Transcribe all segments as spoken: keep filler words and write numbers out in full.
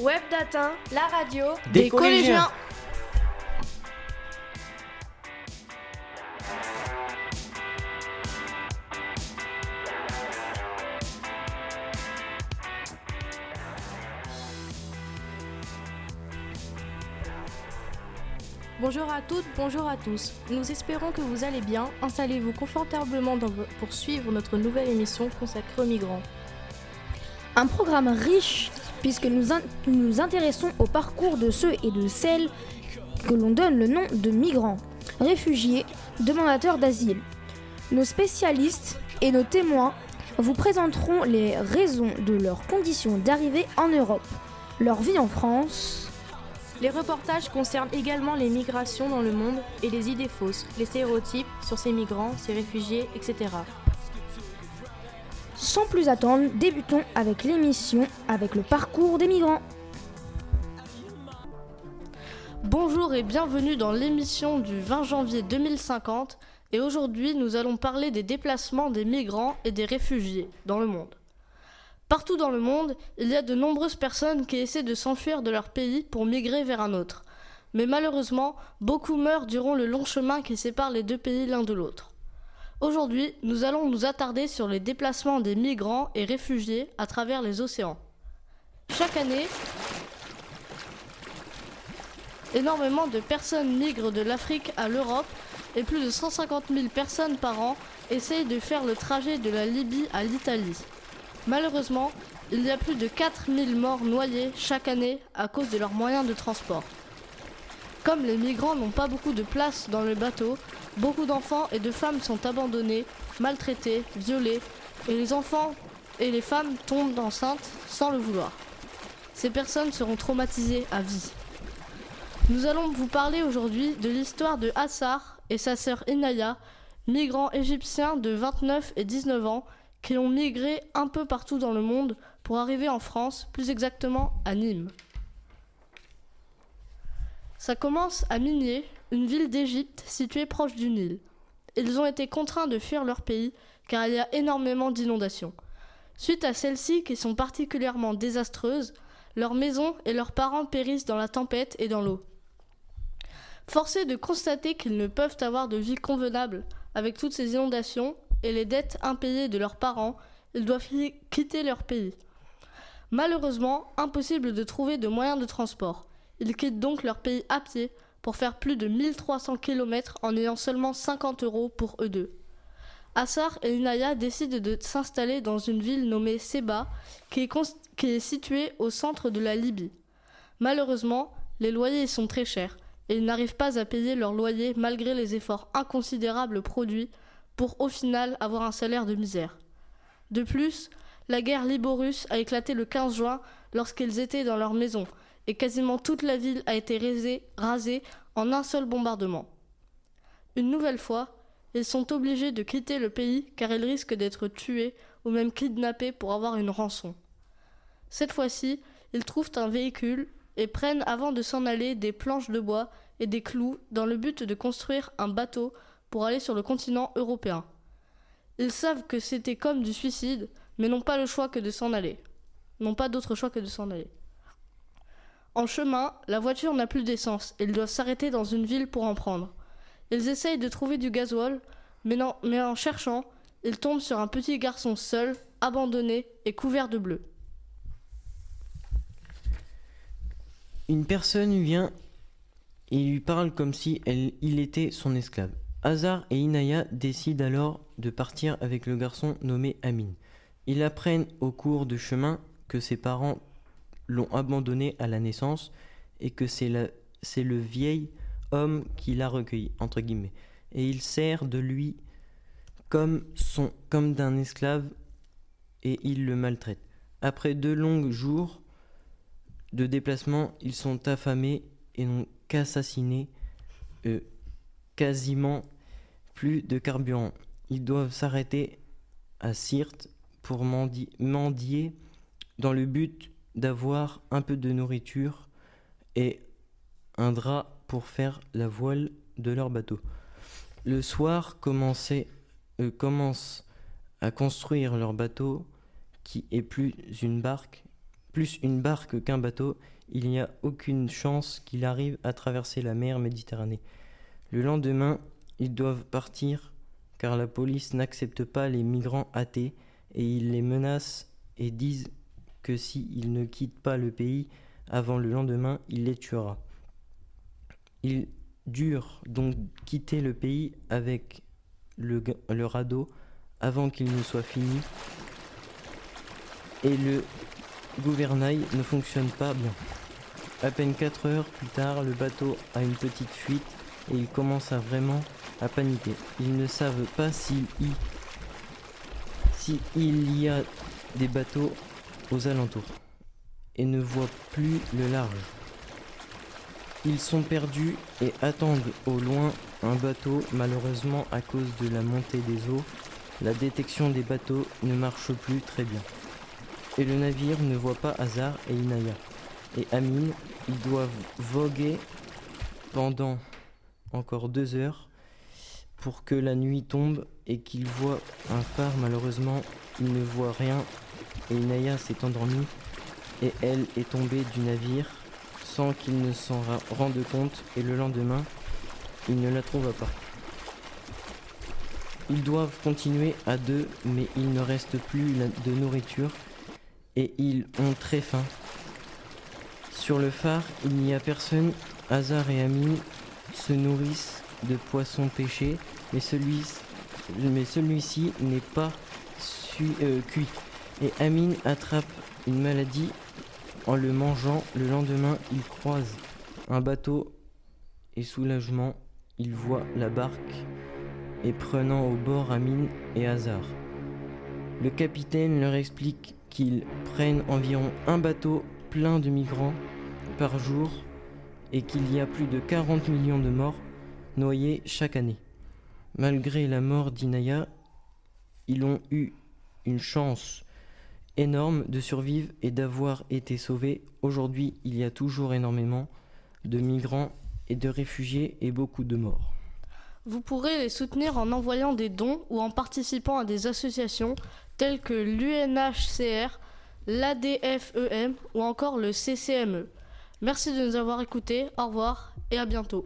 WebDatin, la radio des, des collégiens. collégiens. Bonjour à toutes, bonjour à tous. Nous espérons que vous allez bien. Installez-vous confortablement dans vos... pour suivre notre nouvelle émission consacrée aux migrants. Un programme riche puisque nous in... nous intéressons au parcours de ceux et de celles que l'on donne le nom de migrants, réfugiés, demandeurs d'asile. Nos spécialistes et nos témoins vous présenteront les raisons de leurs conditions d'arrivée en Europe, leur vie en France... Les reportages concernent également les migrations dans le monde et les idées fausses, les stéréotypes sur ces migrants, ces réfugiés, et cetera. Sans plus attendre, débutons avec l'émission, avec le parcours des migrants. Bonjour et bienvenue dans l'émission du vingt janvier deux mille cinquante. Et aujourd'hui, nous allons parler des déplacements des migrants et des réfugiés dans le monde. Partout dans le monde, il y a de nombreuses personnes qui essaient de s'enfuir de leur pays pour migrer vers un autre. Mais malheureusement, beaucoup meurent durant le long chemin qui sépare les deux pays l'un de l'autre. Aujourd'hui, nous allons nous attarder sur les déplacements des migrants et réfugiés à travers les océans. Chaque année, énormément de personnes migrent de l'Afrique à l'Europe et plus de cent cinquante mille personnes par an essayent de faire le trajet de la Libye à l'Italie. Malheureusement, il y a plus de quatre mille morts noyés chaque année à cause de leurs moyens de transport. Comme les migrants n'ont pas beaucoup de place dans le bateau, beaucoup d'enfants et de femmes sont abandonnés, maltraités, violés, et les enfants et les femmes tombent enceintes sans le vouloir. Ces personnes seront traumatisées à vie. Nous allons vous parler aujourd'hui de l'histoire de Hassar et sa sœur Inaya, migrants égyptiens de vingt-neuf et dix-neuf ans, qui ont migré un peu partout dans le monde pour arriver en France, plus exactement à Nîmes. Ça commence à Minier, une ville d'Égypte située proche du Nil. Ils ont été contraints de fuir leur pays car il y a énormément d'inondations. Suite à celles-ci qui sont particulièrement désastreuses, leurs maisons et leurs parents périssent dans la tempête et dans l'eau. Forcés de constater qu'ils ne peuvent avoir de vie convenable avec toutes ces inondations, et les dettes impayées de leurs parents, ils doivent quitter leur pays. Malheureusement, impossible de trouver de moyens de transport. Ils quittent donc leur pays à pied pour faire plus de mille trois cents kilomètres en ayant seulement cinquante euros pour eux deux. Hassar et Inaya décident de s'installer dans une ville nommée Seba, qui est, const- qui est située au centre de la Libye. Malheureusement, les loyers sont très chers et ils n'arrivent pas à payer leur loyer malgré les efforts inconsidérables produits pour au final avoir un salaire de misère. De plus, la guerre Liborus a éclaté le quinze juin lorsqu'ils étaient dans leur maison et quasiment toute la ville a été rasée, rasée en un seul bombardement. Une nouvelle fois, ils sont obligés de quitter le pays car ils risquent d'être tués ou même kidnappés pour avoir une rançon. Cette fois-ci, ils trouvent un véhicule et prennent avant de s'en aller des planches de bois et des clous dans le but de construire un bateau pour aller sur le continent européen. Ils savent que c'était comme du suicide, mais n'ont pas le choix que de s'en aller. N'ont pas d'autre choix que de s'en aller. En chemin, la voiture n'a plus d'essence et ils doivent s'arrêter dans une ville pour en prendre. Ils essayent de trouver du gasoil, mais, non, mais en cherchant, ils tombent sur un petit garçon seul, abandonné et couvert de bleu. Une personne vient et lui parle comme si elle, il était son esclave. Hassar et Inaya décident alors de partir avec le garçon nommé Amin. Ils apprennent au cours du chemin que ses parents l'ont abandonné à la naissance et que c'est, la, c'est le vieil homme qui l'a recueilli, entre guillemets. Et il sert de lui comme, son, comme d'un esclave et il le maltraite. Après deux longs jours de déplacement, ils sont affamés et n'ont qu'assassiné eux. Quasiment plus de carburant. Ils doivent s'arrêter à Sirte pour mendier, mendier dans le but d'avoir un peu de nourriture et un drap pour faire la voile de leur bateau. Le soir euh, commence à construire leur bateau qui est plus une barque plus une barque qu'un bateau, il n'y a aucune chance qu'il arrive à traverser la mer Méditerranée. Le lendemain, ils doivent partir car la police n'accepte pas les migrants athées et ils les menacent et disent que s'ils ne quittent pas le pays avant le lendemain, il les tuera. Ils durent donc quitter le pays avec le, le radeau avant qu'il ne soit fini et le gouvernail ne fonctionne pas bien. À peine quatre heures plus tard, le bateau a une petite fuite et ils commencent à vraiment à paniquer. Ils ne savent pas s'il y, s'il y a des bateaux aux alentours et ne voient plus le large. Ils sont perdus et attendent au loin un bateau. Malheureusement, à cause de la montée des eaux, la détection des bateaux ne marche plus très bien. Et le navire ne voit pas Hassar et Inaya. Et Amin, ils doivent voguer pendant encore deux heures pour que la nuit tombe et qu'ils voient un phare. Malheureusement, ils ne voient rien et Inaya s'est endormie et elle est tombée du navire sans qu'ils ne s'en rendent compte et le lendemain, ils ne la trouvent pas. Ils doivent continuer à deux mais il ne reste plus de nourriture et ils ont très faim. Sur le phare, il n'y a personne. Hassar et Amin se nourrissent de poissons pêchés, mais, celui, mais celui-ci n'est pas su, euh, cuit. Et Amin attrape une maladie en le mangeant. Le lendemain, il croise un bateau et soulagement, il voit la barque et prenant au bord Amin et Hassar. Le capitaine leur explique qu'ils prennent environ un bateau plein de migrants par jour et qu'il y a plus de quarante millions de morts noyés chaque année. Malgré la mort d'Inaya, ils ont eu une chance énorme de survivre et d'avoir été sauvés. Aujourd'hui, il y a toujours énormément de migrants et de réfugiés et beaucoup de morts. Vous pourrez les soutenir en envoyant des dons ou en participant à des associations telles que l'U N H C R, l'A D F E M ou encore le C C M E. Merci de nous avoir écoutés, au revoir et à bientôt.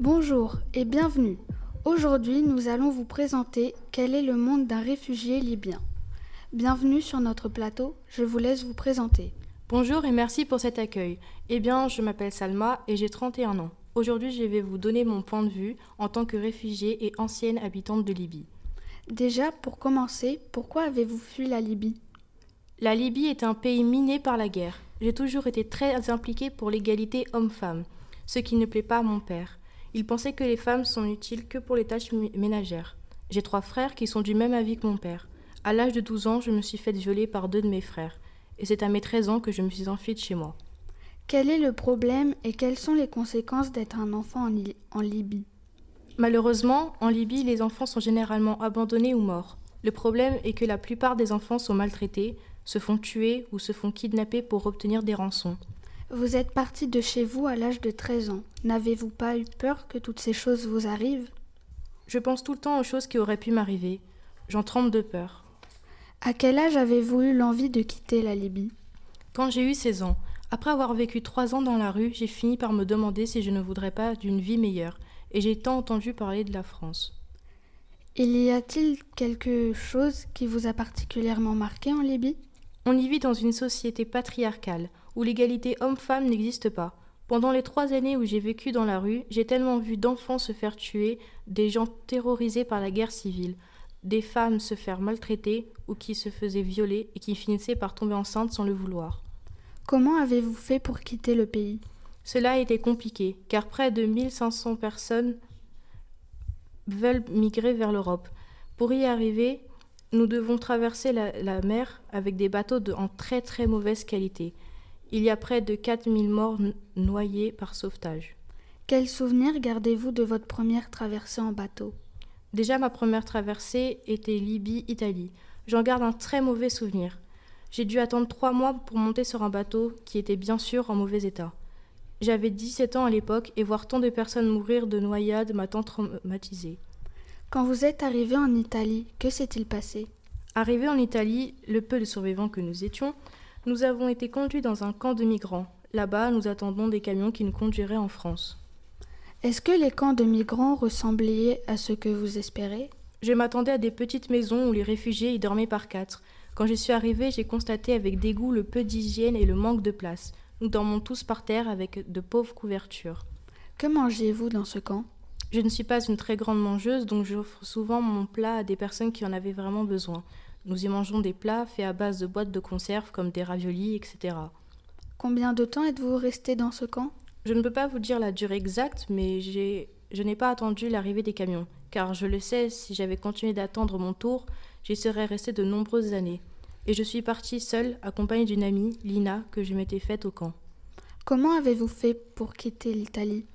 Bonjour et bienvenue. Aujourd'hui, nous allons vous présenter quel est le monde d'un réfugié libyen. Bienvenue sur notre plateau, je vous laisse vous présenter. Bonjour et merci pour cet accueil. Eh bien, je m'appelle Salma et j'ai trente et un ans. Aujourd'hui, je vais vous donner mon point de vue en tant que réfugiée et ancienne habitante de Libye. Déjà, pour commencer, pourquoi avez-vous fui la Libye ? La Libye est un pays miné par la guerre. J'ai toujours été très impliquée pour l'égalité homme-femme, ce qui ne plaît pas à mon père. Il pensait que les femmes sont utiles que pour les tâches ménagères. J'ai trois frères qui sont du même avis que mon père. À l'âge de douze ans, je me suis faite violer par deux de mes frères. Et c'est à mes treize ans que je me suis enfuie de chez moi. Quel est le problème et quelles sont les conséquences d'être un enfant en, Li- en Libye ? Malheureusement, en Libye, les enfants sont généralement abandonnés ou morts. Le problème est que la plupart des enfants sont maltraités, se font tuer ou se font kidnapper pour obtenir des rançons. Vous êtes partie de chez vous à l'âge de treize ans. N'avez-vous pas eu peur que toutes ces choses vous arrivent ? Je pense tout le temps aux choses qui auraient pu m'arriver. J'en tremble de peur. À quel âge avez-vous eu l'envie de quitter la Libye ? Quand j'ai eu seize ans. Après avoir vécu trois ans dans la rue, j'ai fini par me demander si je ne voudrais pas d'une vie meilleure. Et j'ai tant entendu parler de la France. Il y a-t-il quelque chose qui vous a particulièrement marqué en Libye ? On y vit dans une société patriarcale, où l'égalité homme-femme n'existe pas. Pendant les trois années où j'ai vécu dans la rue, j'ai tellement vu d'enfants se faire tuer, des gens terrorisés par la guerre civile, des femmes se faire maltraiter ou qui se faisaient violer et qui finissaient par tomber enceinte sans le vouloir. Comment avez-vous fait pour quitter le pays ? Cela a été compliqué, car près de mille cinq cents personnes veulent migrer vers l'Europe. Pour y arriver, nous devons traverser la, la mer avec des bateaux de, en très très mauvaise qualité. Il y a près de quatre mille morts noyés par sauvetage. Quels souvenirs gardez-vous de votre première traversée en bateau ? Déjà, ma première traversée était Libye-Italie. J'en garde un très mauvais souvenir. J'ai dû attendre trois mois pour monter sur un bateau qui était bien sûr en mauvais état. J'avais dix-sept ans à l'époque et voir tant de personnes mourir de noyades m'a tant traumatisée. Quand vous êtes arrivé en Italie, que s'est-il passé ? Arrivé en Italie, le peu de survivants que nous étions, nous avons été conduits dans un camp de migrants. Là-bas, nous attendons des camions qui nous conduiraient en France. Est-ce que les camps de migrants ressemblaient à ce que vous espérez ? Je m'attendais à des petites maisons où les réfugiés y dormaient par quatre. Quand je suis arrivée, j'ai constaté avec dégoût le peu d'hygiène et le manque de place. Nous dormons tous par terre avec de pauvres couvertures. Que mangez-vous dans ce camp ? Je ne suis pas une très grande mangeuse, donc j'offre souvent mon plat à des personnes qui en avaient vraiment besoin. Nous y mangeons des plats faits à base de boîtes de conserve comme des raviolis, et cetera. Combien de temps êtes-vous resté dans ce camp ? Je ne peux pas vous dire la durée exacte, mais j'ai... je n'ai pas attendu l'arrivée des camions. Car je le sais, si j'avais continué d'attendre mon tour, j'y serais restée de nombreuses années. Et je suis partie seule, accompagnée d'une amie, Lina, que je m'étais faite au camp. Comment avez-vous fait pour quitter l'Italie ?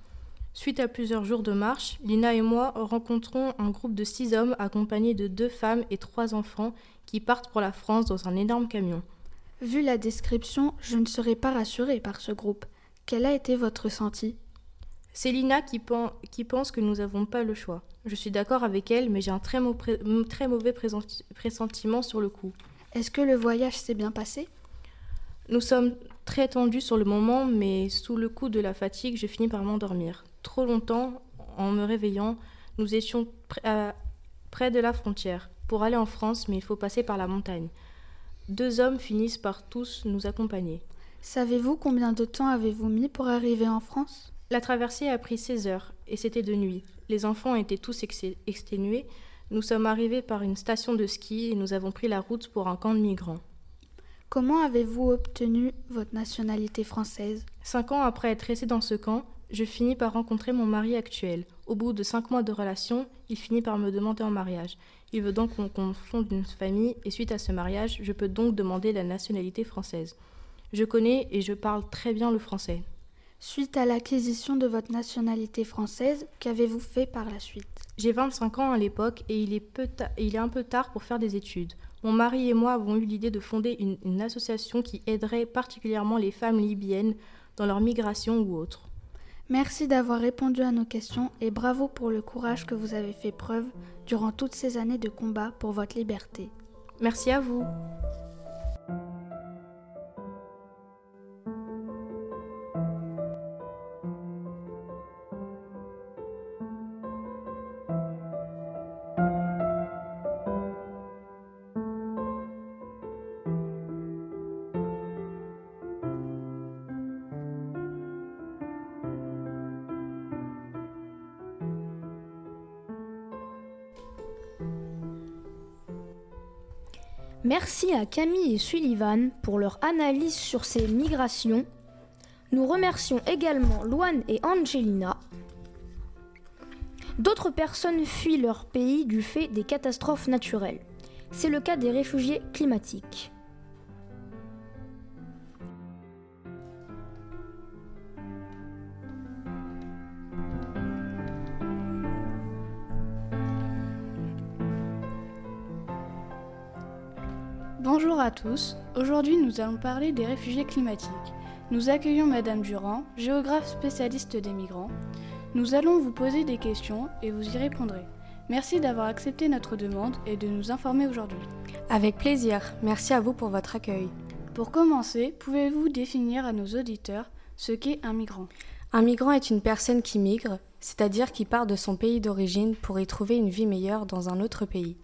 Suite à plusieurs jours de marche, Lina et moi rencontrons un groupe de six hommes accompagnés de deux femmes et trois enfants qui partent pour la France dans un énorme camion. Vu la description, je ne serais pas rassurée par ce groupe. Quel a été votre ressenti ? C'est Lina qui, pen- qui pense que nous n'avons pas le choix. Je suis d'accord avec elle, mais j'ai un très, mau- pré- très mauvais présent- pressentiment sur le coup. Est-ce que le voyage s'est bien passé ? Nous sommes très tendus sur le moment, mais sous le coup de la fatigue, je finis par m'endormir. Trop longtemps, en me réveillant, nous étions pr- euh, près de la frontière pour aller en France, mais il faut passer par la montagne. Deux hommes finissent par tous nous accompagner. Savez-vous combien de temps avez-vous mis pour arriver en France ? La traversée a pris seize heures et c'était de nuit. Les enfants étaient tous ex- exténués. Nous sommes arrivés par une station de ski et nous avons pris la route pour un camp de migrants. Comment avez-vous obtenu votre nationalité française ? Cinq ans après être resté dans ce camp, je finis par rencontrer mon mari actuel. Au bout de cinq mois de relation, il finit par me demander en mariage. Il veut donc qu'on, qu'on fonde une famille et suite à ce mariage, je peux donc demander la nationalité française. Je connais et je parle très bien le français. Suite à l'acquisition de votre nationalité française, qu'avez-vous fait par la suite ? J'ai vingt-cinq ans à l'époque et il est, peu ta- il est un peu tard pour faire des études. Mon mari et moi avons eu l'idée de fonder une, une association qui aiderait particulièrement les femmes libyennes dans leur migration ou autre. Merci d'avoir répondu à nos questions et bravo pour le courage que vous avez fait preuve durant toutes ces années de combat pour votre liberté. Merci à vous. Merci à Camille et Sullivan pour leur analyse sur ces migrations. Nous remercions également Luan et Angelina. D'autres personnes fuient leur pays du fait des catastrophes naturelles. C'est le cas des réfugiés climatiques. Bonjour à tous, aujourd'hui nous allons parler des réfugiés climatiques. Nous accueillons Madame Durand, géographe spécialiste des migrants. Nous allons vous poser des questions et vous y répondrez. Merci d'avoir accepté notre demande et de nous informer aujourd'hui. Avec plaisir, merci à vous pour votre accueil. Pour commencer, pouvez-vous définir à nos auditeurs ce qu'est un migrant ? Un migrant est une personne qui migre, c'est-à-dire qui part de son pays d'origine pour y trouver une vie meilleure dans un autre pays.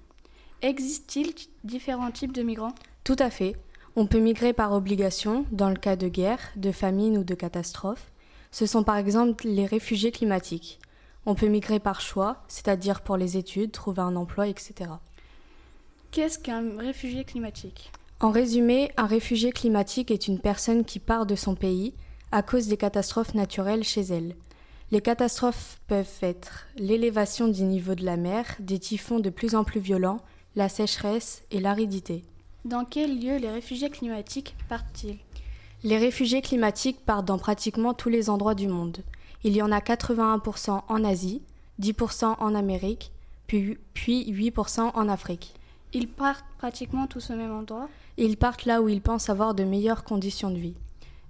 Existe-t-il différents types de migrants ? Tout à fait. On peut migrer par obligation, dans le cas de guerre, de famine ou de catastrophe. Ce sont par exemple les réfugiés climatiques. On peut migrer par choix, c'est-à-dire pour les études, trouver un emploi, et cetera. Qu'est-ce qu'un réfugié climatique ? En résumé, un réfugié climatique est une personne qui part de son pays à cause des catastrophes naturelles chez elle. Les catastrophes peuvent être l'élévation du niveau de la mer, des typhons de plus en plus violents, la sécheresse et l'aridité. Dans quel lieu les réfugiés climatiques partent-ils ? Les réfugiés climatiques partent dans pratiquement tous les endroits du monde. Il y en a quatre-vingt-un pour cent en Asie, dix pour cent en Amérique, puis, puis huit pour cent en Afrique. Ils partent pratiquement tous au même endroit. Ils partent là où ils pensent avoir de meilleures conditions de vie.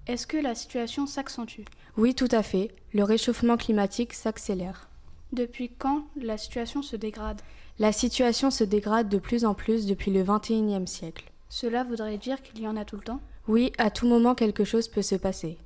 Est-ce que la situation s'accentue ? Oui, tout à fait. Le réchauffement climatique s'accélère. Depuis quand la situation se dégrade ? La situation se dégrade de plus en plus depuis le vingt et unième siècle. Cela voudrait dire qu'il y en a tout le temps ? Oui, à tout moment quelque chose peut se passer.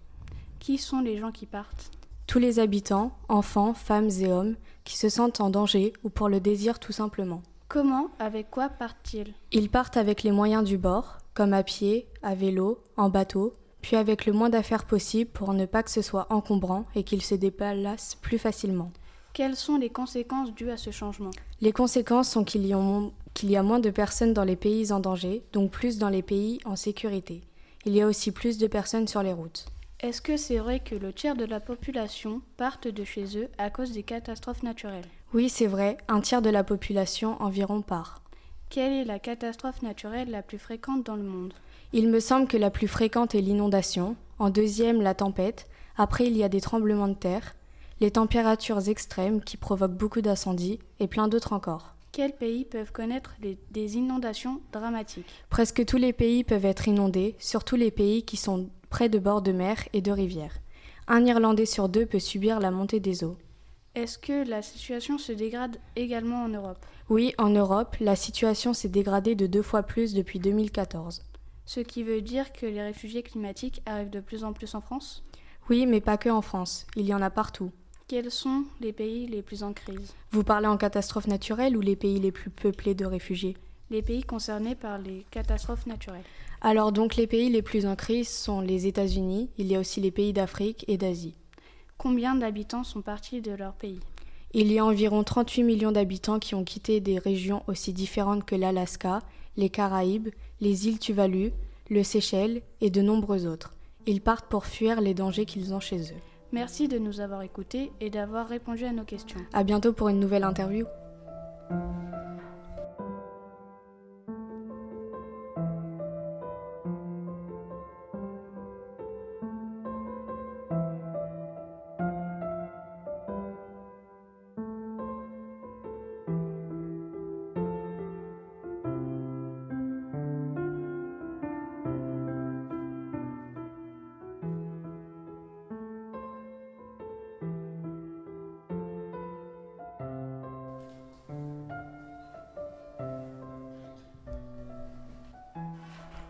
Qui sont les gens qui partent ? Tous les habitants, enfants, femmes et hommes, qui se sentent en danger ou pour le désir tout simplement. Comment, avec quoi partent-ils ? Ils partent avec les moyens du bord, comme à pied, à vélo, en bateau, puis avec le moins d'affaires possible pour ne pas que ce soit encombrant et qu'ils se déplacent plus facilement. Quelles sont les conséquences dues à ce changement ? Les conséquences sont qu'il y, ont, qu'il y a moins de personnes dans les pays en danger, donc plus dans les pays en sécurité. Il y a aussi plus de personnes sur les routes. Est-ce que c'est vrai que le tiers de la population parte de chez eux à cause des catastrophes naturelles ? Oui, c'est vrai, un tiers de la population environ part. Quelle est la catastrophe naturelle la plus fréquente dans le monde ? Il me semble que la plus fréquente est l'inondation, en deuxième la tempête, après il y a des tremblements de terre, les températures extrêmes qui provoquent beaucoup d'incendies et plein d'autres encore. Quels pays peuvent connaître les, des inondations dramatiques ? Presque tous les pays peuvent être inondés, surtout les pays qui sont près de bords de mer et de rivières. Un Irlandais sur deux peut subir la montée des eaux. Est-ce que la situation se dégrade également en Europe ? Oui, en Europe, la situation s'est dégradée de deux fois plus depuis deux mille quatorze. Ce qui veut dire que les réfugiés climatiques arrivent de plus en plus en France ? Oui, mais pas que en France, il y en a partout. Quels sont les pays les plus en crise ? Vous parlez en catastrophe naturelle ou les pays les plus peuplés de réfugiés ? Les pays concernés par les catastrophes naturelles. Alors donc les pays les plus en crise sont les États-Unis, il y a aussi les pays d'Afrique et d'Asie. Combien d'habitants sont partis de leur pays ? Il y a environ trente-huit millions d'habitants qui ont quitté des régions aussi différentes que l'Alaska, les Caraïbes, les îles Tuvalu, le Seychelles et de nombreux autres. Ils partent pour fuir les dangers qu'ils ont chez eux. Merci de nous avoir écoutés et d'avoir répondu à nos questions. À bientôt pour une nouvelle interview.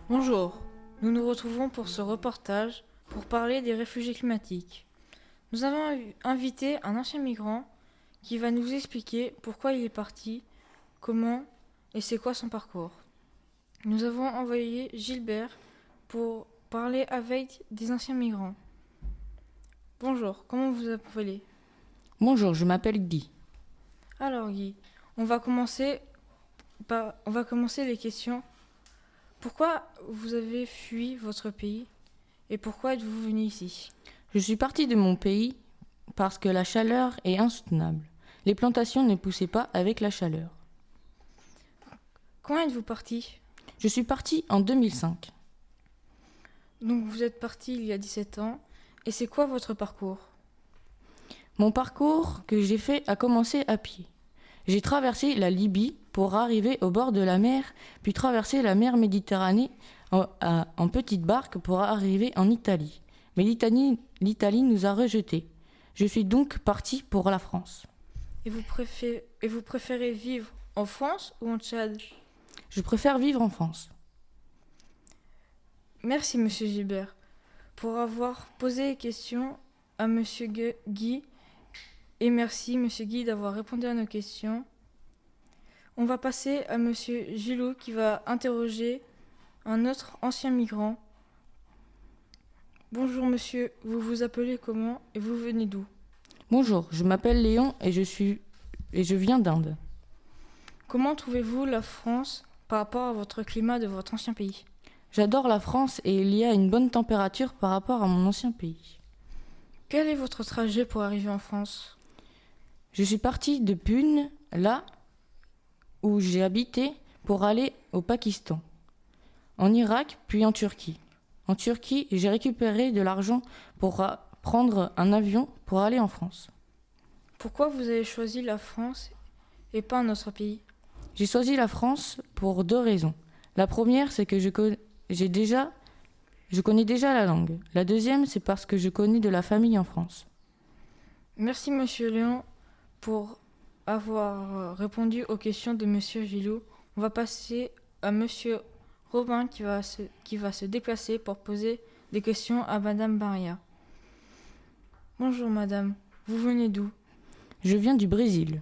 Bonjour, nous nous retrouvons pour ce reportage pour parler des réfugiés climatiques. Nous avons invité un ancien migrant qui va nous expliquer pourquoi il est parti, comment et c'est quoi son parcours. Nous avons envoyé Gilbert pour parler avec des anciens migrants. Bonjour, comment vous appelez ? Bonjour, je m'appelle Guy. Alors Guy, on va commencer par, on va commencer les questions. Pourquoi vous avez fui votre pays et pourquoi êtes-vous venu ici ? Je suis partie de mon pays parce que la chaleur est insoutenable. Les plantations ne poussaient pas avec la chaleur. Quand êtes-vous partie ? Je suis partie en deux mille cinq. Donc vous êtes partie il y a dix-sept ans. Et c'est quoi votre parcours ? Mon parcours que j'ai fait a commencé à pied. J'ai traversé la Libye pour arriver au bord de la mer, puis traverser la mer Méditerranée en, à, en petite barque pour arriver en Italie. Mais l'Italie, l'Italie nous a rejetés. Je suis donc partie pour la France. Et vous préférez, et vous préférez vivre en France ou en Tchad ? Je préfère vivre en France. Merci Monsieur Gilbert pour avoir posé les questions à Monsieur Guy. Et merci, Monsieur Guy, d'avoir répondu à nos questions. On va passer à Monsieur Gilou qui va interroger un autre ancien migrant. Bonjour, monsieur. Vous vous appelez comment et vous venez d'où ? Bonjour, je m'appelle Léon et je suis et je viens d'Inde. Comment trouvez-vous la France par rapport à votre climat de votre ancien pays ? J'adore la France et il y a une bonne température par rapport à mon ancien pays. Quel est votre trajet pour arriver en France ? Je suis partie de Pune, là où j'ai habité, pour aller au Pakistan, en Irak, puis en Turquie. En Turquie, j'ai récupéré de l'argent pour prendre un avion pour aller en France. Pourquoi vous avez choisi la France et pas un autre pays ? J'ai choisi la France pour deux raisons. La première, c'est que je, con... j'ai déjà... je connais déjà la langue. La deuxième, c'est parce que je connais de la famille en France. Merci, Monsieur Léon, pour avoir répondu aux questions de Monsieur Gillot. On va passer à Monsieur Robin qui va se, qui va se déplacer pour poser des questions à Madame Maria. Bonjour, Madame. Vous venez d'où ? Je viens du Brésil.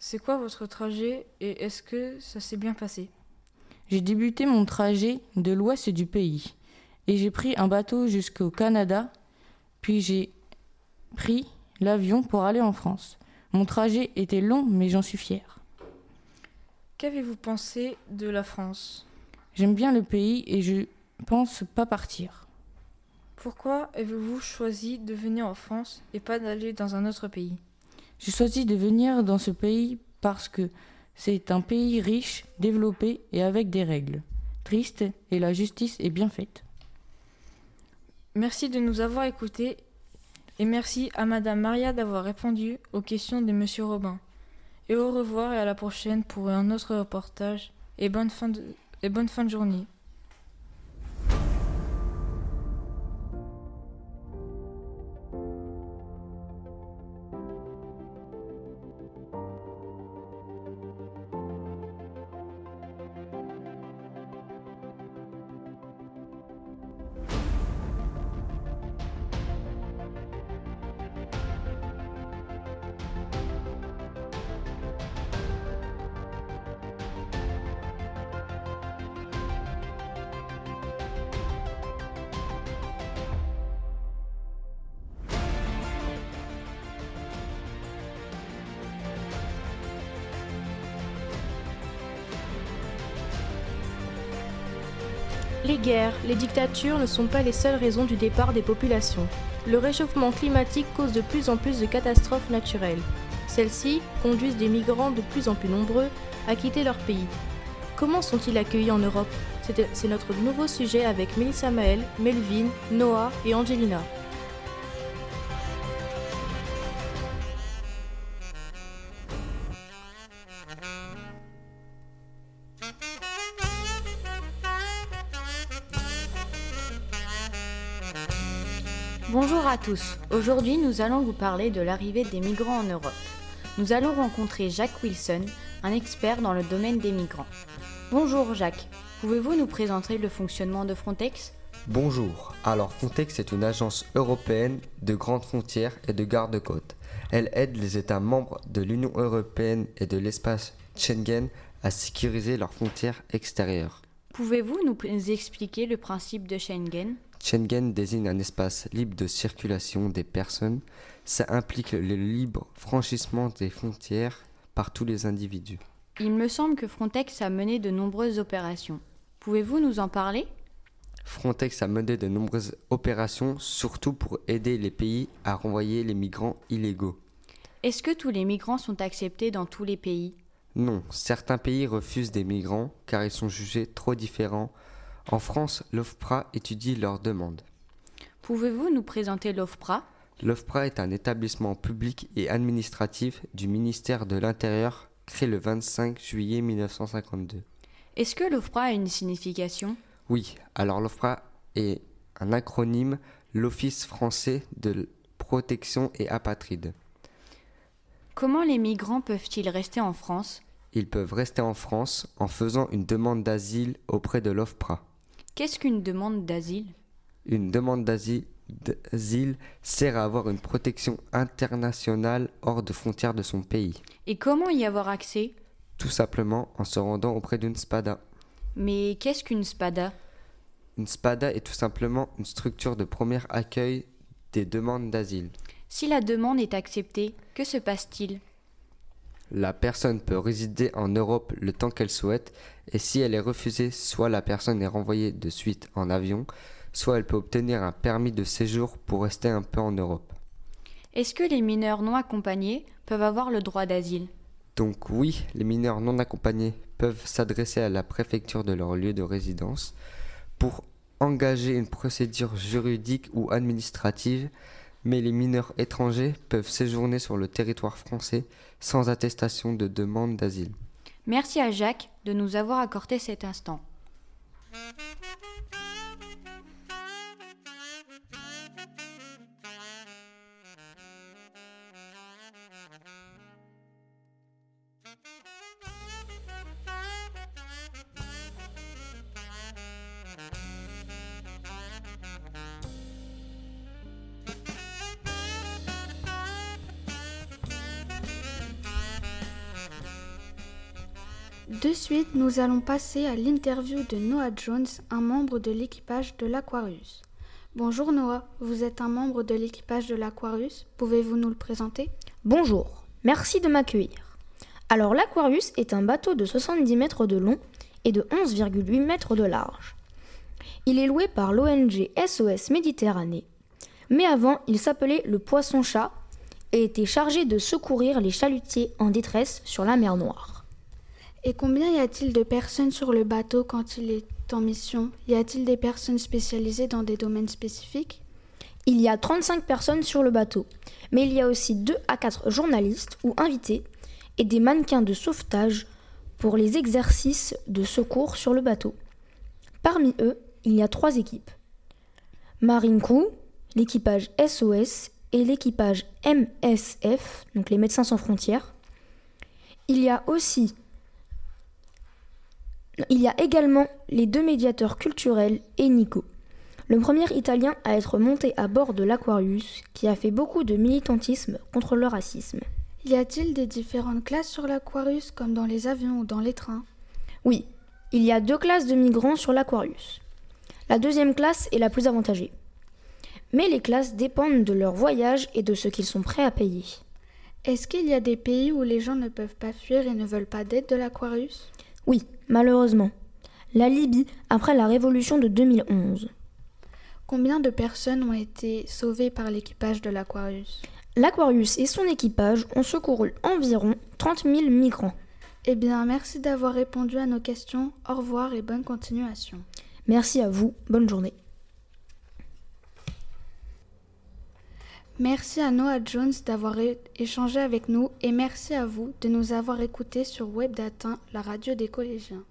C'est quoi votre trajet et est-ce que ça s'est bien passé ? J'ai débuté mon trajet de l'ouest du pays et j'ai pris un bateau jusqu'au Canada, puis j'ai pris l'avion pour aller en France. Mon trajet était long, mais j'en suis fière. Qu'avez-vous pensé de la France ? J'aime bien le pays et je pense pas partir. Pourquoi avez-vous choisi de venir en France et pas d'aller dans un autre pays ? J'ai choisi de venir dans ce pays parce que c'est un pays riche, développé et avec des règles tristes et la justice est bien faite. Merci de nous avoir écoutés et merci à Madame Maria d'avoir répondu aux questions de Monsieur Robin. Et au revoir et à la prochaine pour un autre reportage et bonne fin de, et bonne fin de journée. Les guerres, les dictatures ne sont pas les seules raisons du départ des populations. Le réchauffement climatique cause de plus en plus de catastrophes naturelles. Celles-ci conduisent des migrants de plus en plus nombreux à quitter leur pays. Comment sont-ils accueillis en Europe ? C'est, c'est notre nouveau sujet avec Mélissa Maël, Melvin, Noah et Angelina. Bonjour à tous, aujourd'hui nous allons vous parler de l'arrivée des migrants en Europe. Nous allons rencontrer Jacques Wilson, un expert dans le domaine des migrants. Bonjour Jacques, pouvez-vous nous présenter le fonctionnement de Frontex ? Bonjour, alors Frontex est une agence européenne de grandes frontières et de garde-côtes. Elle aide les États membres de l'Union européenne et de l'espace Schengen à sécuriser leurs frontières extérieures. Pouvez-vous nous expliquer le principe de Schengen ? Schengen désigne un espace libre de circulation des personnes. Ça implique le libre franchissement des frontières par tous les individus. Il me semble que Frontex a mené de nombreuses opérations. Pouvez-vous nous en parler ? Frontex a mené de nombreuses opérations, surtout pour aider les pays à renvoyer les migrants illégaux. Est-ce que tous les migrants sont acceptés dans tous les pays ? Non, certains pays refusent des migrants car ils sont jugés trop différents. En France, l'O F P R A étudie leurs demandes. Pouvez-vous nous présenter l'O F P R A ? L'O F P R A est un établissement public et administratif du ministère de l'Intérieur, créé le vingt-cinq juillet mille neuf cent cinquante-deux. Est-ce que l'O F P R A a une signification ? Oui, alors l'O F P R A est un acronyme, l'Office français de protection et apatride. Comment les migrants peuvent-ils rester en France ? Ils peuvent rester en France en faisant une demande d'asile auprès de l'O F P R A. Qu'est-ce qu'une demande d'asile ? Une demande d'asile, d'asile sert à avoir une protection internationale hors de frontières de son pays. Et comment y avoir accès ? Tout simplement en se rendant auprès d'une SPADA. Mais qu'est-ce qu'une SPADA ? Une SPADA est tout simplement une structure de premier accueil des demandes d'asile. Si la demande est acceptée, que se passe-t-il ? La personne peut résider en Europe le temps qu'elle souhaite et si elle est refusée, soit la personne est renvoyée de suite en avion, soit elle peut obtenir un permis de séjour pour rester un peu en Europe. Est-ce que les mineurs non accompagnés peuvent avoir le droit d'asile ? Donc oui, les mineurs non accompagnés peuvent s'adresser à la préfecture de leur lieu de résidence pour engager une procédure juridique ou administrative. Mais les mineurs étrangers peuvent séjourner sur le territoire français sans attestation de demande d'asile. Merci à Jacques de nous avoir accordé cet instant. De suite, nous allons passer à l'interview de Noah Jones, un membre de l'équipage de l'Aquarius. Bonjour Noah, vous êtes un membre de l'équipage de l'Aquarius, pouvez-vous nous le présenter ? Bonjour, merci de m'accueillir. Alors l'Aquarius est un bateau de soixante-dix mètres de long et de onze virgule huit mètres de large. Il est loué par l'O N G S O S Méditerranée, mais avant il s'appelait le Poisson-chat et était chargé de secourir les chalutiers en détresse sur la mer Noire. Et combien y a-t-il de personnes sur le bateau quand il est en mission ? Y a-t-il des personnes spécialisées dans des domaines spécifiques ? Il y a trente-cinq personnes sur le bateau, mais il y a aussi deux à quatre journalistes ou invités et des mannequins de sauvetage pour les exercices de secours sur le bateau. Parmi eux, il y a trois équipes. Marine Crew, l'équipage S O S et l'équipage M S F, donc les Médecins sans frontières. Il y a aussi... Il y a également les deux médiateurs culturels et Nico, le premier Italien à être monté à bord de l'Aquarius, qui a fait beaucoup de militantisme contre le racisme. Y a-t-il des différentes classes sur l'Aquarius, comme dans les avions ou dans les trains ? Oui, il y a deux classes de migrants sur l'Aquarius. La deuxième classe est la plus avantagée. Mais les classes dépendent de leur voyage et de ce qu'ils sont prêts à payer. Est-ce qu'il y a des pays où les gens ne peuvent pas fuir et ne veulent pas d'aide de l'Aquarius ? Oui, malheureusement. La Libye, après la révolution de deux mille onze. Combien de personnes ont été sauvées par l'équipage de l'Aquarius ? L'Aquarius et son équipage ont secouru environ trente mille migrants. Eh bien, merci d'avoir répondu à nos questions. Au revoir et bonne continuation. Merci à vous. Bonne journée. Merci à Noah Jones d'avoir échangé avec nous et merci à vous de nous avoir écoutés sur WebDatin, la radio des collégiens.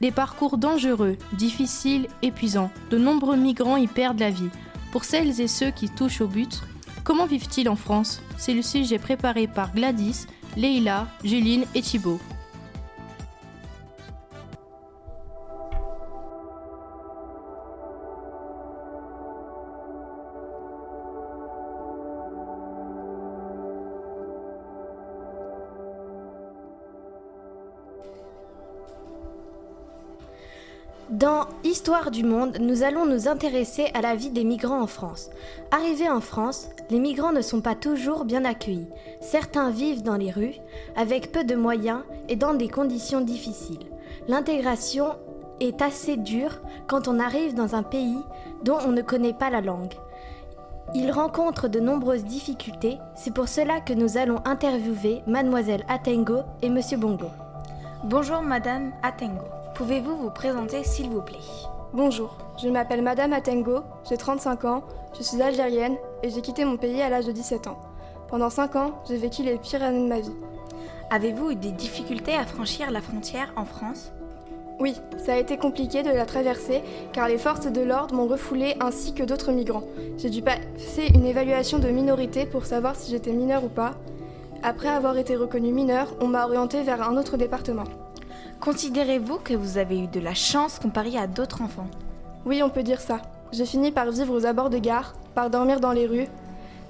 Des parcours dangereux, difficiles, épuisants. De nombreux migrants y perdent la vie. Pour celles et ceux qui touchent au but, comment vivent-ils en France ? C'est le sujet préparé par Gladys, Leïla, Juline et Thibaut. Dans Histoire du monde, nous allons nous intéresser à la vie des migrants en France. Arrivés en France, les migrants ne sont pas toujours bien accueillis. Certains vivent dans les rues, avec peu de moyens et dans des conditions difficiles. L'intégration est assez dure quand on arrive dans un pays dont on ne connaît pas la langue. Ils rencontrent de nombreuses difficultés, c'est pour cela que nous allons interviewer Mademoiselle Atengo et Monsieur Bongo. Bonjour Madame Atengo. Pouvez-vous vous présenter s'il vous plaît ? Bonjour, je m'appelle Madame Atengo, j'ai trente-cinq ans, je suis algérienne et j'ai quitté mon pays à l'âge de dix-sept ans. Pendant cinq ans, j'ai vécu les pires années de ma vie. Avez-vous eu des difficultés à franchir la frontière en France ? Oui, ça a été compliqué de la traverser car les forces de l'ordre m'ont refoulée ainsi que d'autres migrants. J'ai dû passer une évaluation de minorité pour savoir si j'étais mineure ou pas. Après avoir été reconnue mineure, on m'a orientée vers un autre département. Considérez-vous que vous avez eu de la chance comparée à d'autres enfants? Oui, on peut dire ça. J'ai fini par vivre aux abords de gares, par dormir dans les rues.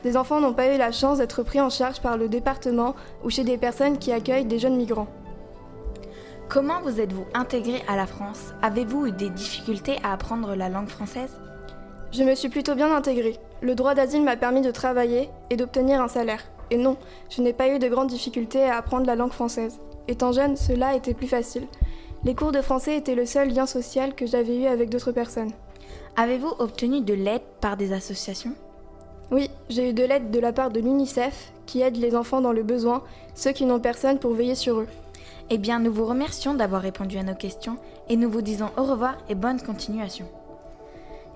Des enfants n'ont pas eu la chance d'être pris en charge par le département ou chez des personnes qui accueillent des jeunes migrants. Comment vous êtes-vous intégrée à la France? Avez-vous eu des difficultés à apprendre la langue française? Je me suis plutôt bien intégrée. Le droit d'asile m'a permis de travailler et d'obtenir un salaire. Et non, je n'ai pas eu de grandes difficultés à apprendre la langue française. Étant jeune, cela était plus facile. Les cours de français étaient le seul lien social que j'avais eu avec d'autres personnes. Avez-vous obtenu de l'aide par des associations? Oui, j'ai eu de l'aide de la part de l'UNICEF, qui aide les enfants dans le besoin, ceux qui n'ont personne pour veiller sur eux. Eh bien, nous vous remercions d'avoir répondu à nos questions, et nous vous disons au revoir et bonne continuation.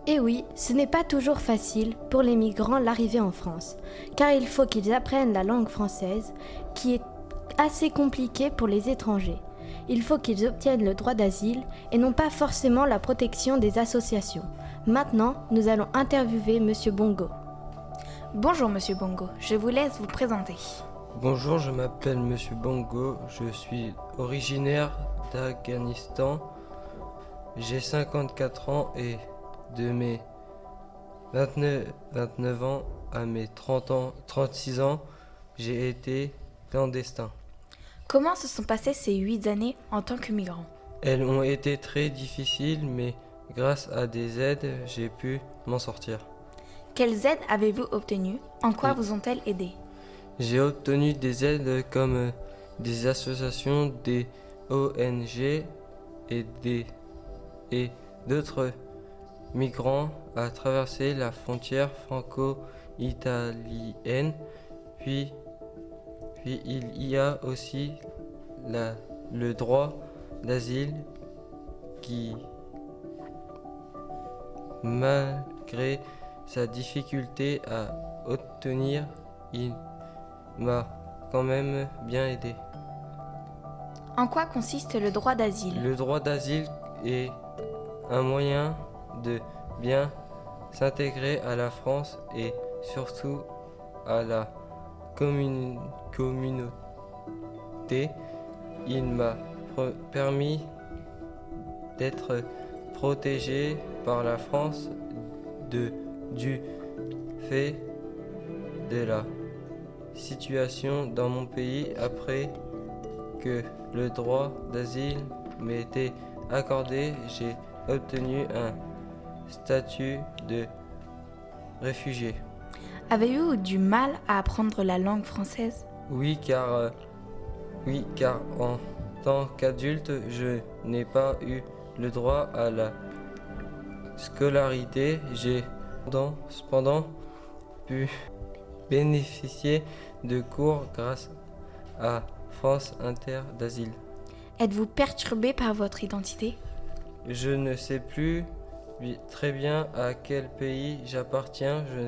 Et oui, ce n'est pas toujours facile pour les migrants l'arrivée en France, car il faut qu'ils apprennent la langue française, qui est assez compliquée pour les étrangers. Il faut qu'ils obtiennent le droit d'asile et non pas forcément la protection des associations. Maintenant, nous allons interviewer Monsieur Bongo. Bonjour Monsieur Bongo, je vous laisse vous présenter. Bonjour, je m'appelle Monsieur Bongo, je suis originaire d'Afghanistan, j'ai cinquante-quatre ans et de mes vingt-neuf, vingt-neuf ans à mes trente ans, trente-six ans, j'ai été clandestin. Comment se sont passées ces huit années en tant que migrant? Elles ont été très difficiles, mais grâce à des aides, j'ai pu m'en sortir. Quelles aides avez-vous obtenues? En quoi oui. vous ont-elles aidé? J'ai obtenu des aides comme des associations, des O N G et, des, et d'autres migrants à traverser la frontière franco-italienne, puis Puis il y a aussi la, le droit d'asile qui, malgré sa difficulté à obtenir, il m'a quand même bien aidé. En quoi consiste le droit d'asile? Le droit d'asile est un moyen de bien s'intégrer à la France et surtout à la commune. communauté, il m'a pr- permis d'être protégé par la France de, du fait de la situation dans mon pays après que le droit d'asile m'était accordé, j'ai obtenu un statut de réfugié. Avez-vous du mal à apprendre la langue française ? Oui car, euh, oui, car en tant qu'adulte, je n'ai pas eu le droit à la scolarité. J'ai cependant, cependant pu bénéficier de cours grâce à France Inter d'Asile. Êtes-vous perturbé par votre identité ? Je ne sais plus très bien à quel pays j'appartiens. Je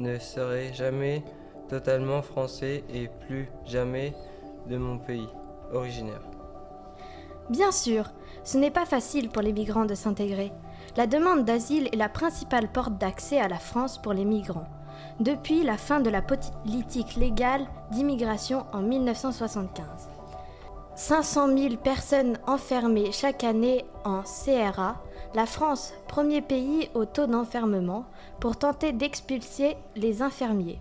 ne serai jamais totalement français et plus jamais de mon pays originaire. Bien sûr, ce n'est pas facile pour les migrants de s'intégrer. La demande d'asile est la principale porte d'accès à la France pour les migrants. Depuis la fin de la politique légale d'immigration en dix-neuf cent soixante-quinze. cinq cent mille personnes enfermées chaque année en C R A, la France, premier pays au taux d'enfermement, pour tenter d'expulser les infirmiers.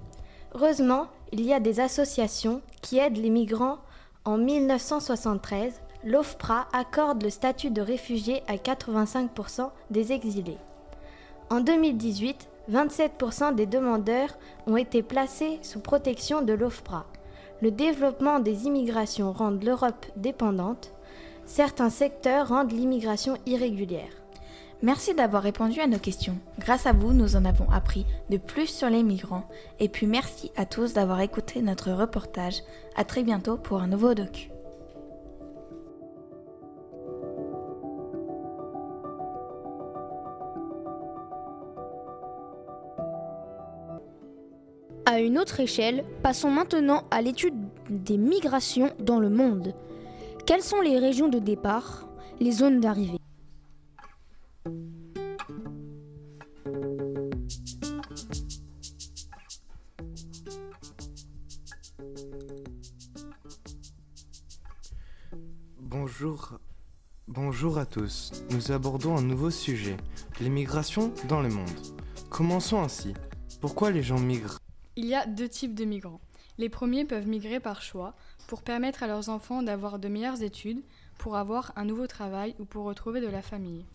Heureusement, il y a des associations qui aident les migrants. En dix-neuf cent soixante-treize, l'O F P R A accorde le statut de réfugié à quatre-vingt-cinq pour cent des exilés. En deux mille dix-huit, vingt-sept pour cent des demandeurs ont été placés sous protection de l'O F P R A. Le développement des immigrations rend l'Europe dépendante. Certains secteurs rendent l'immigration irrégulière. Merci d'avoir répondu à nos questions. Grâce à vous, nous en avons appris de plus sur les migrants. Et puis merci à tous d'avoir écouté notre reportage. À très bientôt pour un nouveau docu. À une autre échelle, passons maintenant à l'étude des migrations dans le monde. Quelles sont les régions de départ, les zones d'arrivée. Bonjour. Bonjour à tous. Nous abordons un nouveau sujet, l'immigration dans le monde. Commençons ainsi. Pourquoi les gens migrent? Il y a deux types de migrants. Les premiers peuvent migrer par choix, pour permettre à leurs enfants d'avoir de meilleures études, pour avoir un nouveau travail ou pour retrouver de la famille.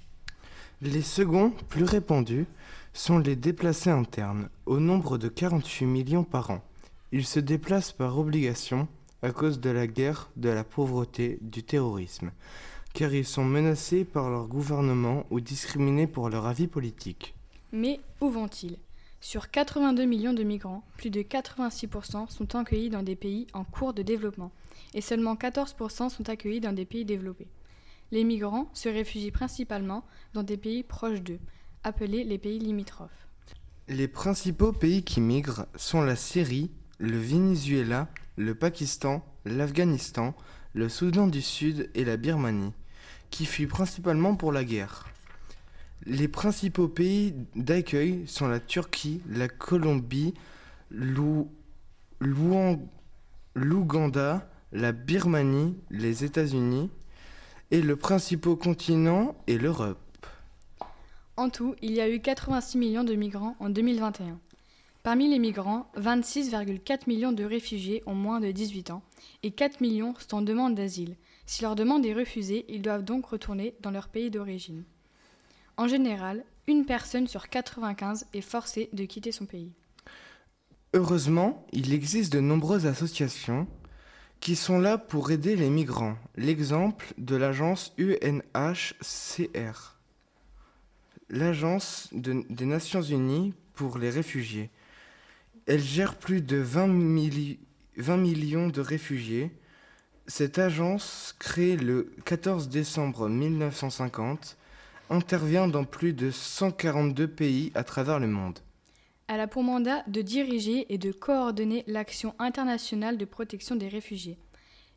Les seconds, plus répandus, sont les déplacés internes, au nombre de quarante-huit millions par an. Ils se déplacent par obligation à cause de la guerre, de la pauvreté, du terrorisme, car ils sont menacés par leur gouvernement ou discriminés pour leur avis politique. Mais où vont-ils ? Sur quatre-vingt-deux millions de migrants, plus de quatre-vingt-six pour cent sont accueillis dans des pays en cours de développement et seulement quatorze pour cent sont accueillis dans des pays développés. Les migrants se réfugient principalement dans des pays proches d'eux, appelés les pays limitrophes. Les principaux pays qui migrent sont la Syrie, le Venezuela, le Pakistan, l'Afghanistan, le Soudan du Sud et la Birmanie, qui fuient principalement pour la guerre. Les principaux pays d'accueil sont la Turquie, la Colombie, l'Ou... l'Ouganda, la Birmanie, les États-Unis et le principal continent est l'Europe. En tout, il y a eu quatre-vingt-six millions de migrants en deux mille vingt et un. Parmi les migrants, vingt-six virgule quatre millions de réfugiés ont moins de dix-huit ans et quatre millions sont en demande d'asile. Si leur demande est refusée, ils doivent donc retourner dans leur pays d'origine. En général, une personne sur quatre-vingt-quinze est forcée de quitter son pays. Heureusement, il existe de nombreuses associations qui sont là pour aider les migrants. L'exemple de l'agence U N H C R, l'agence de, des Nations Unies pour les réfugiés. Elle gère plus de vingt millions de réfugiés. Cette agence, créée le quatorze décembre mille neuf cent cinquante, intervient dans plus de cent quarante-deux pays à travers le monde. Elle a pour mandat de diriger et de coordonner l'action internationale de protection des réfugiés.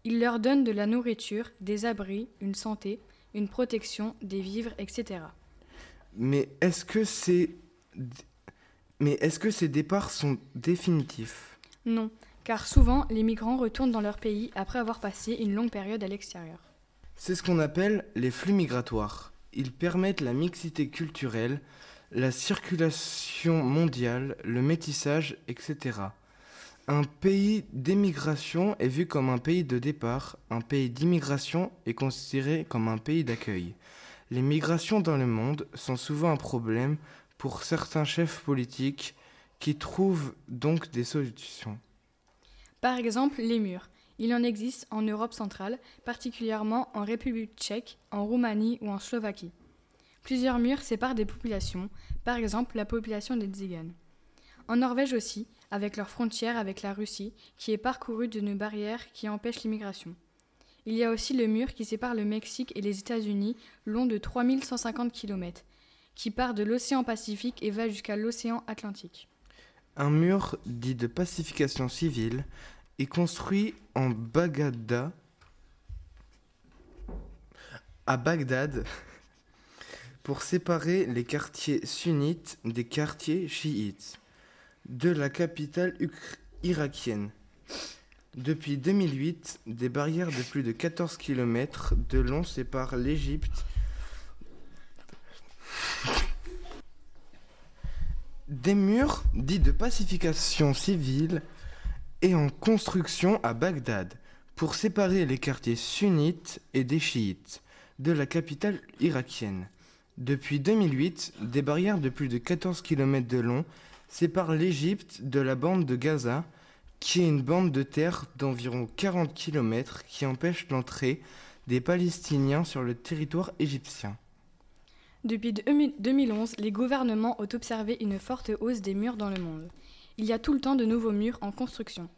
Il leur donne de la nourriture, des abris, une santé, une protection, des vivres, et cetera. Mais est-ce que ces, Mais est-ce que ces départs sont définitifs ? Non, car souvent les migrants retournent dans leur pays après avoir passé une longue période à l'extérieur. C'est ce qu'on appelle les flux migratoires. Ils permettent la mixité culturelle, la circulation mondiale, le métissage, et cetera. Un pays d'émigration est vu comme un pays de départ, un pays d'immigration est considéré comme un pays d'accueil. Les migrations dans le monde sont souvent un problème pour certains chefs politiques qui trouvent donc des solutions. Par exemple, les murs. Il en existe en Europe centrale, particulièrement en République tchèque, en Roumanie ou en Slovaquie. Plusieurs murs séparent des populations, par exemple la population des Tziganes. En Norvège aussi, avec leur frontière avec la Russie, qui est parcourue d'une barrière qui empêche l'immigration. Il y a aussi le mur qui sépare le Mexique et les États-Unis, long de trois mille cent cinquante kilomètres, qui part de l'océan Pacifique et va jusqu'à l'océan Atlantique. Un mur dit de pacification civile est construit en Bagdad, à Bagdad pour séparer les quartiers sunnites des quartiers chiites de la capitale irakienne. Depuis deux mille huit, des barrières de plus de quatorze kilomètres de long séparent l'Égypte des murs dits de pacification civile et en construction à Bagdad, pour séparer les quartiers sunnites et des chiites de la capitale irakienne. Depuis deux mille huit, des barrières de plus de quatorze kilomètres de long séparent l'Égypte de la bande de Gaza, qui est une bande de terre d'environ quarante kilomètres qui empêche l'entrée des Palestiniens sur le territoire égyptien. Depuis deux mille onze, les gouvernements ont observé une forte hausse des murs dans le monde. Il y a tout le temps de nouveaux murs en construction.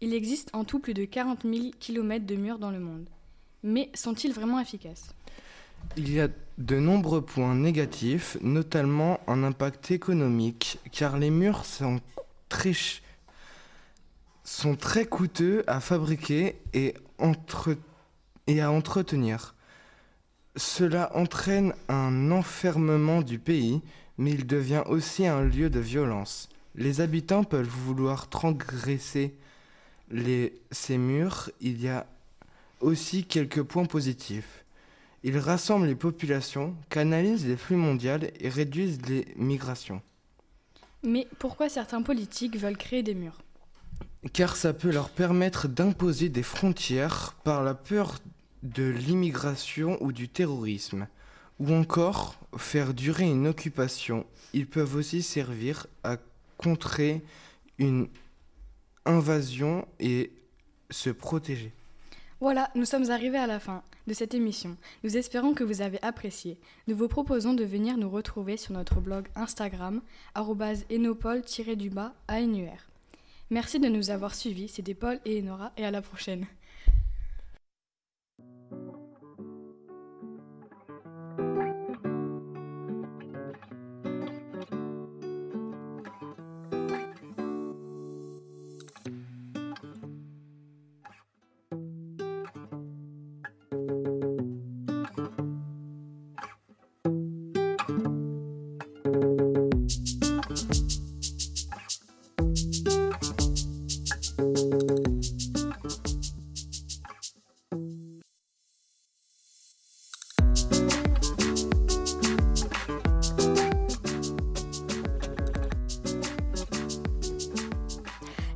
Il existe en tout plus de quarante mille kilomètres de murs dans le monde. Mais sont-ils vraiment efficaces ? Il y a de nombreux points négatifs, notamment un impact économique, car les murs sont très, ch- sont très coûteux à fabriquer et, entre- et à entretenir. Cela entraîne un enfermement du pays, mais il devient aussi un lieu de violence. Les habitants peuvent vouloir transgresser les, ces murs. Il y a aussi quelques points positifs. Ils rassemblent les populations, canalisent les flux mondiaux et réduisent les migrations. Mais pourquoi certains politiques veulent créer des murs ? Car ça peut leur permettre d'imposer des frontières par la peur de l'immigration ou du terrorisme, ou encore faire durer une occupation. Ils peuvent aussi servir à contrer une invasion et se protéger. Voilà, nous sommes arrivés à la fin de cette émission. Nous espérons que vous avez apprécié. Nous vous proposons de venir nous retrouver sur notre blog Instagram arobase enopole tiret du bas A N U R. Merci de nous avoir suivis, c'était Paul et Enora, et à la prochaine.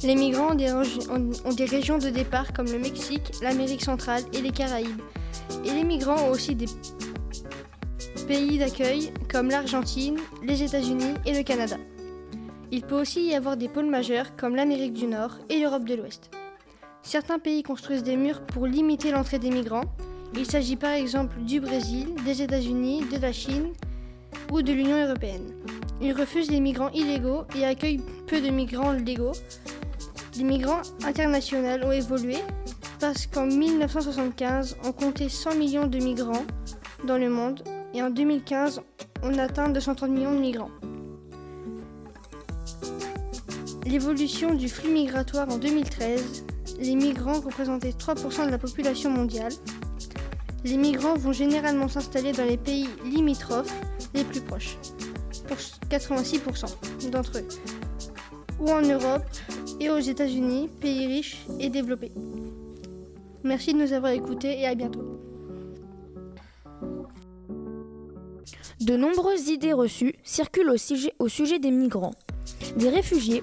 Les migrants ont des, ont des régions de départ comme le Mexique, l'Amérique centrale et les Caraïbes. Et les migrants ont aussi des pays d'accueil comme l'Argentine, les États-Unis et le Canada. Il peut aussi y avoir des pôles majeurs comme l'Amérique du Nord et l'Europe de l'Ouest. Certains pays construisent des murs pour limiter l'entrée des migrants. Il s'agit par exemple du Brésil, des États-Unis, de la Chine ou de l'Union européenne. Ils refusent les migrants illégaux et accueillent peu de migrants légaux. Les migrants internationaux ont évolué parce qu'en dix-neuf cent soixante-quinze, on comptait cent millions de migrants dans le monde et en deux mille quinze, on atteint deux cent trente millions de migrants. L'évolution du flux migratoire en deux mille treize, les migrants représentaient trois pour cent de la population mondiale. Les migrants vont généralement s'installer dans les pays limitrophes les plus proches, pour quatre-vingt-six pour cent d'entre eux, ou en Europe, et aux États-Unis, pays riches et développés. Merci de nous avoir écoutés et à bientôt. De nombreuses idées reçues circulent au sujet, au sujet des migrants, des réfugiés,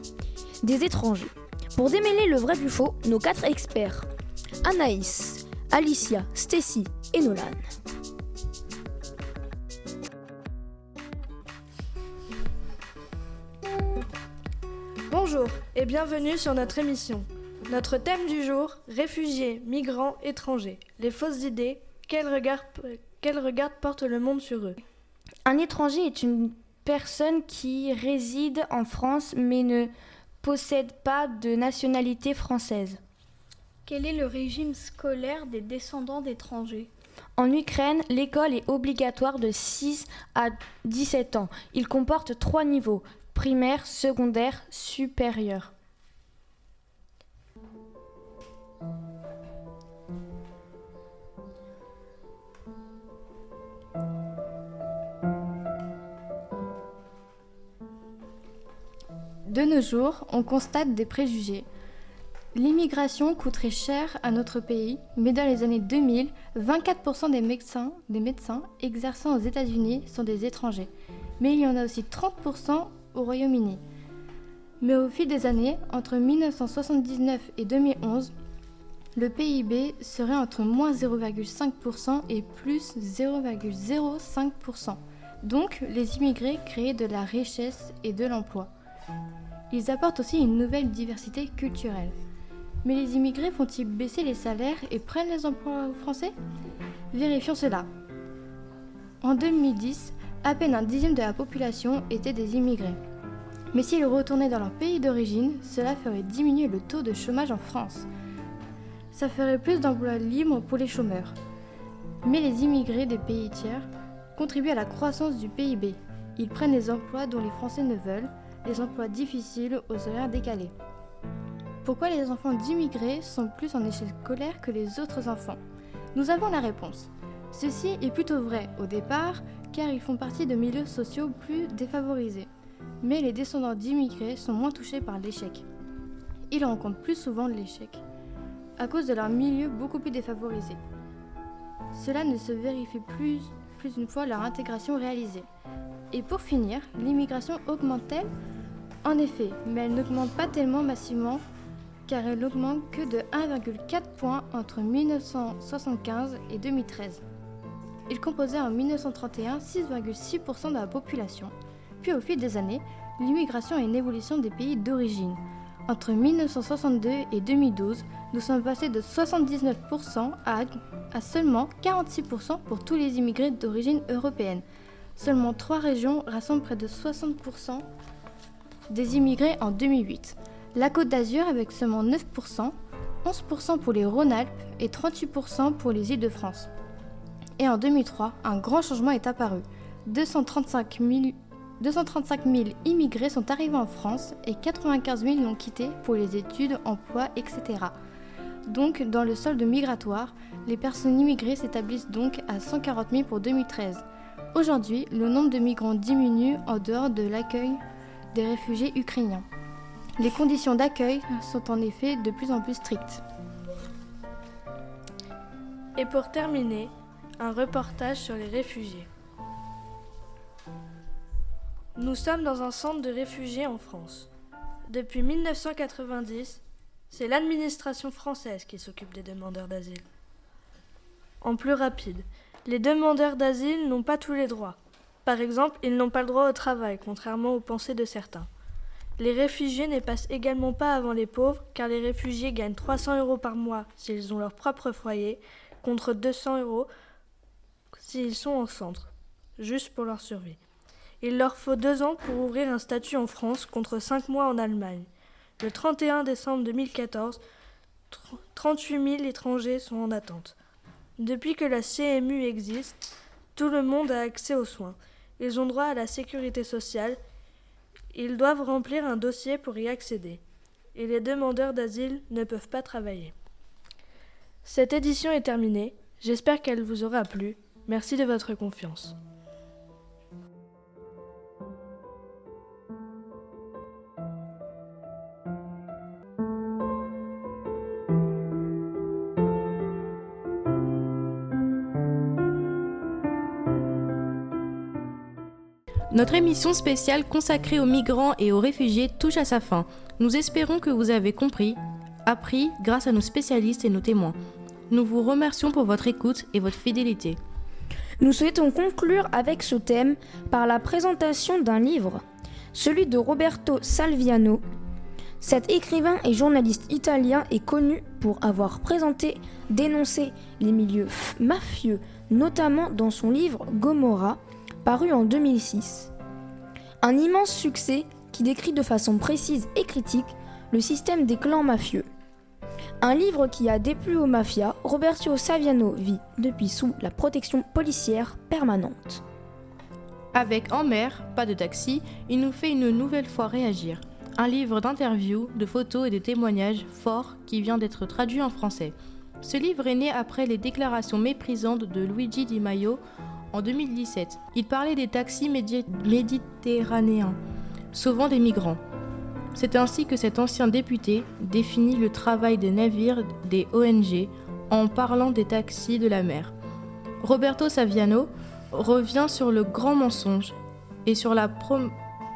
des étrangers. Pour démêler le vrai du faux, nos quatre experts, Anaïs, Alicia, Stacy et Nolan. Bonjour et bienvenue sur notre émission. Notre thème du jour, réfugiés, migrants, étrangers. Les fausses idées, quel regard, quel regard porte le monde sur eux ? Un étranger est une personne qui réside en France mais ne possède pas de nationalité française. Quel est le régime scolaire des descendants d'étrangers ? En Ukraine, l'école est obligatoire de six à dix-sept ans. Il comporte trois niveaux. Primaire, secondaire, supérieur. De nos jours, on constate des préjugés. L'immigration coûterait cher à notre pays, mais dans les années deux mille, vingt-quatre pour cent des médecins, des médecins exerçant aux États-Unis sont des étrangers. Mais il y en a aussi trente pour cent au Royaume-Uni. Mais au fil des années, entre dix-neuf cent soixante-dix-neuf et deux mille onze, le P I B serait entre moins zéro virgule cinq pour cent et plus zéro virgule zéro cinq pour cent. Donc, les immigrés créent de la richesse et de l'emploi. Ils apportent aussi une nouvelle diversité culturelle. Mais les immigrés font-ils baisser les salaires et prennent les emplois français ? Vérifions cela. En deux mille dix, à peine un dixième de la population étaient des immigrés. Mais s'ils retournaient dans leur pays d'origine, cela ferait diminuer le taux de chômage en France. Ça ferait plus d'emplois libres pour les chômeurs. Mais les immigrés des pays tiers contribuent à la croissance du P I B. Ils prennent les emplois dont les Français ne veulent, les emplois difficiles aux horaires décalés. Pourquoi les enfants d'immigrés sont plus en échec scolaire que les autres enfants ? Nous avons la réponse. Ceci est plutôt vrai au départ, car ils font partie de milieux sociaux plus défavorisés. Mais les descendants d'immigrés sont moins touchés par l'échec. Ils rencontrent plus souvent l'échec, à cause de leur milieu beaucoup plus défavorisé. Cela ne se vérifie plus, plus une fois leur intégration réalisée. Et pour finir, l'immigration augmente-t-elle? En effet, mais elle n'augmente pas tellement massivement, car elle n'augmente que de un virgule quatre point entre mille neuf cent soixante-quinze et deux mille treize. Il composait en mille neuf cent trente et un six virgule six pour cent de la population. Puis au fil des années, l'immigration et une évolution des pays d'origine. Entre mille neuf cent soixante-deux et deux mille douze, nous sommes passés de soixante-dix-neuf pour cent à, à seulement quarante-six pour cent pour tous les immigrés d'origine européenne. Seulement trois régions rassemblent près de soixante pour cent des immigrés en deux mille huit. La Côte d'Azur avec seulement neuf pour cent, onze pour cent pour les Rhône-Alpes et trente-huit pour cent pour les Îles-de-France. Et en deux mille trois, un grand changement est apparu. deux cent trente-cinq mille immigrés sont arrivés en France et quatre-vingt-quinze mille l'ont quitté pour les études, emploi, et cetera. Donc, dans le solde migratoire, les personnes immigrées s'établissent donc à cent quarante mille pour deux mille treize. Aujourd'hui, le nombre de migrants diminue en dehors de l'accueil des réfugiés ukrainiens. Les conditions d'accueil sont en effet de plus en plus strictes. Et pour terminer, un reportage sur les réfugiés. Nous sommes dans un centre de réfugiés en France. Depuis mille neuf cent quatre-vingt-dix, c'est l'administration française qui s'occupe des demandeurs d'asile. En plus rapide, les demandeurs d'asile n'ont pas tous les droits. Par exemple, ils n'ont pas le droit au travail, contrairement aux pensées de certains. Les réfugiés ne passent également pas avant les pauvres, car les réfugiés gagnent trois cents euros par mois s'ils ont leur propre foyer, contre deux cents euros s'ils sont en centre, juste pour leur survie. Il leur faut deux ans pour ouvrir un statut en France, contre cinq mois en Allemagne. Le trente et un décembre deux mille quatorze, trente-huit mille étrangers sont en attente. Depuis que la C C M E existe, tout le monde a accès aux soins. Ils ont droit à la sécurité sociale. Ils doivent remplir un dossier pour y accéder. Et les demandeurs d'asile ne peuvent pas travailler. Cette édition est terminée. J'espère qu'elle vous aura plu. Merci de votre confiance. Notre émission spéciale consacrée aux migrants et aux réfugiés touche à sa fin. Nous espérons que vous avez compris, appris grâce à nos spécialistes et nos témoins. Nous vous remercions pour votre écoute et votre fidélité. Nous souhaitons conclure avec ce thème par la présentation d'un livre, celui de Roberto Saviano. Cet écrivain et journaliste italien est connu pour avoir présenté, dénoncé les milieux mafieux, notamment dans son livre Gomorra, paru en deux mille six. Un immense succès qui décrit de façon précise et critique le système des clans mafieux. Un livre qui a déplu aux mafias, Roberto Saviano vit depuis sous la protection policière permanente. Avec En mer, pas de taxi, il nous fait une nouvelle fois réagir. Un livre d'interviews, de photos et de témoignages forts qui vient d'être traduit en français. Ce livre est né après les déclarations méprisantes de Luigi Di Maio en deux mille dix-sept, il parlait des taxis médi- méditerranéens, sauvant des migrants. C'est ainsi que cet ancien député définit le travail des navires des O N G en parlant des taxis de la mer. Roberto Saviano revient sur le grand mensonge et sur la pro-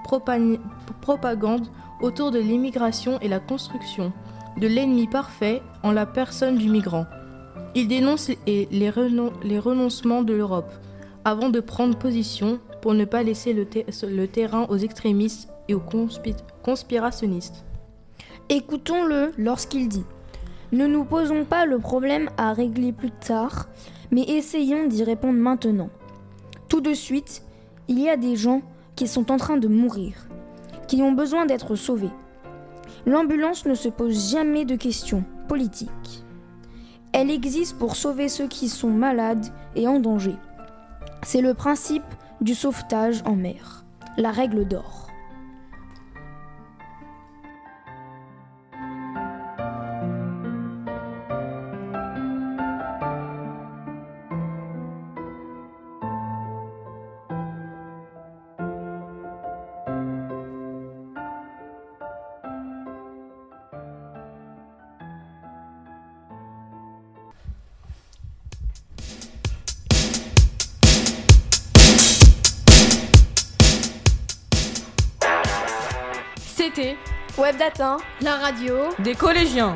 propa- propagande autour de l'immigration et la construction de l'ennemi parfait en la personne du migrant. Il dénonce les, les, renon- les renoncements de l'Europe, avant de prendre position pour ne pas laisser le, ter- le terrain aux extrémistes et aux conspi- conspirationnistes. Écoutons-le lorsqu'il dit « Ne nous posons pas le problème à régler plus tard, mais essayons d'y répondre maintenant. Tout de suite, il y a des gens qui sont en train de mourir, qui ont besoin d'être sauvés. L'ambulance ne se pose jamais de questions politiques. Elle existe pour sauver ceux qui sont malades et en danger. » C'est le principe du sauvetage en mer, la règle d'or. été, WebDatin, la radio, des collégiens.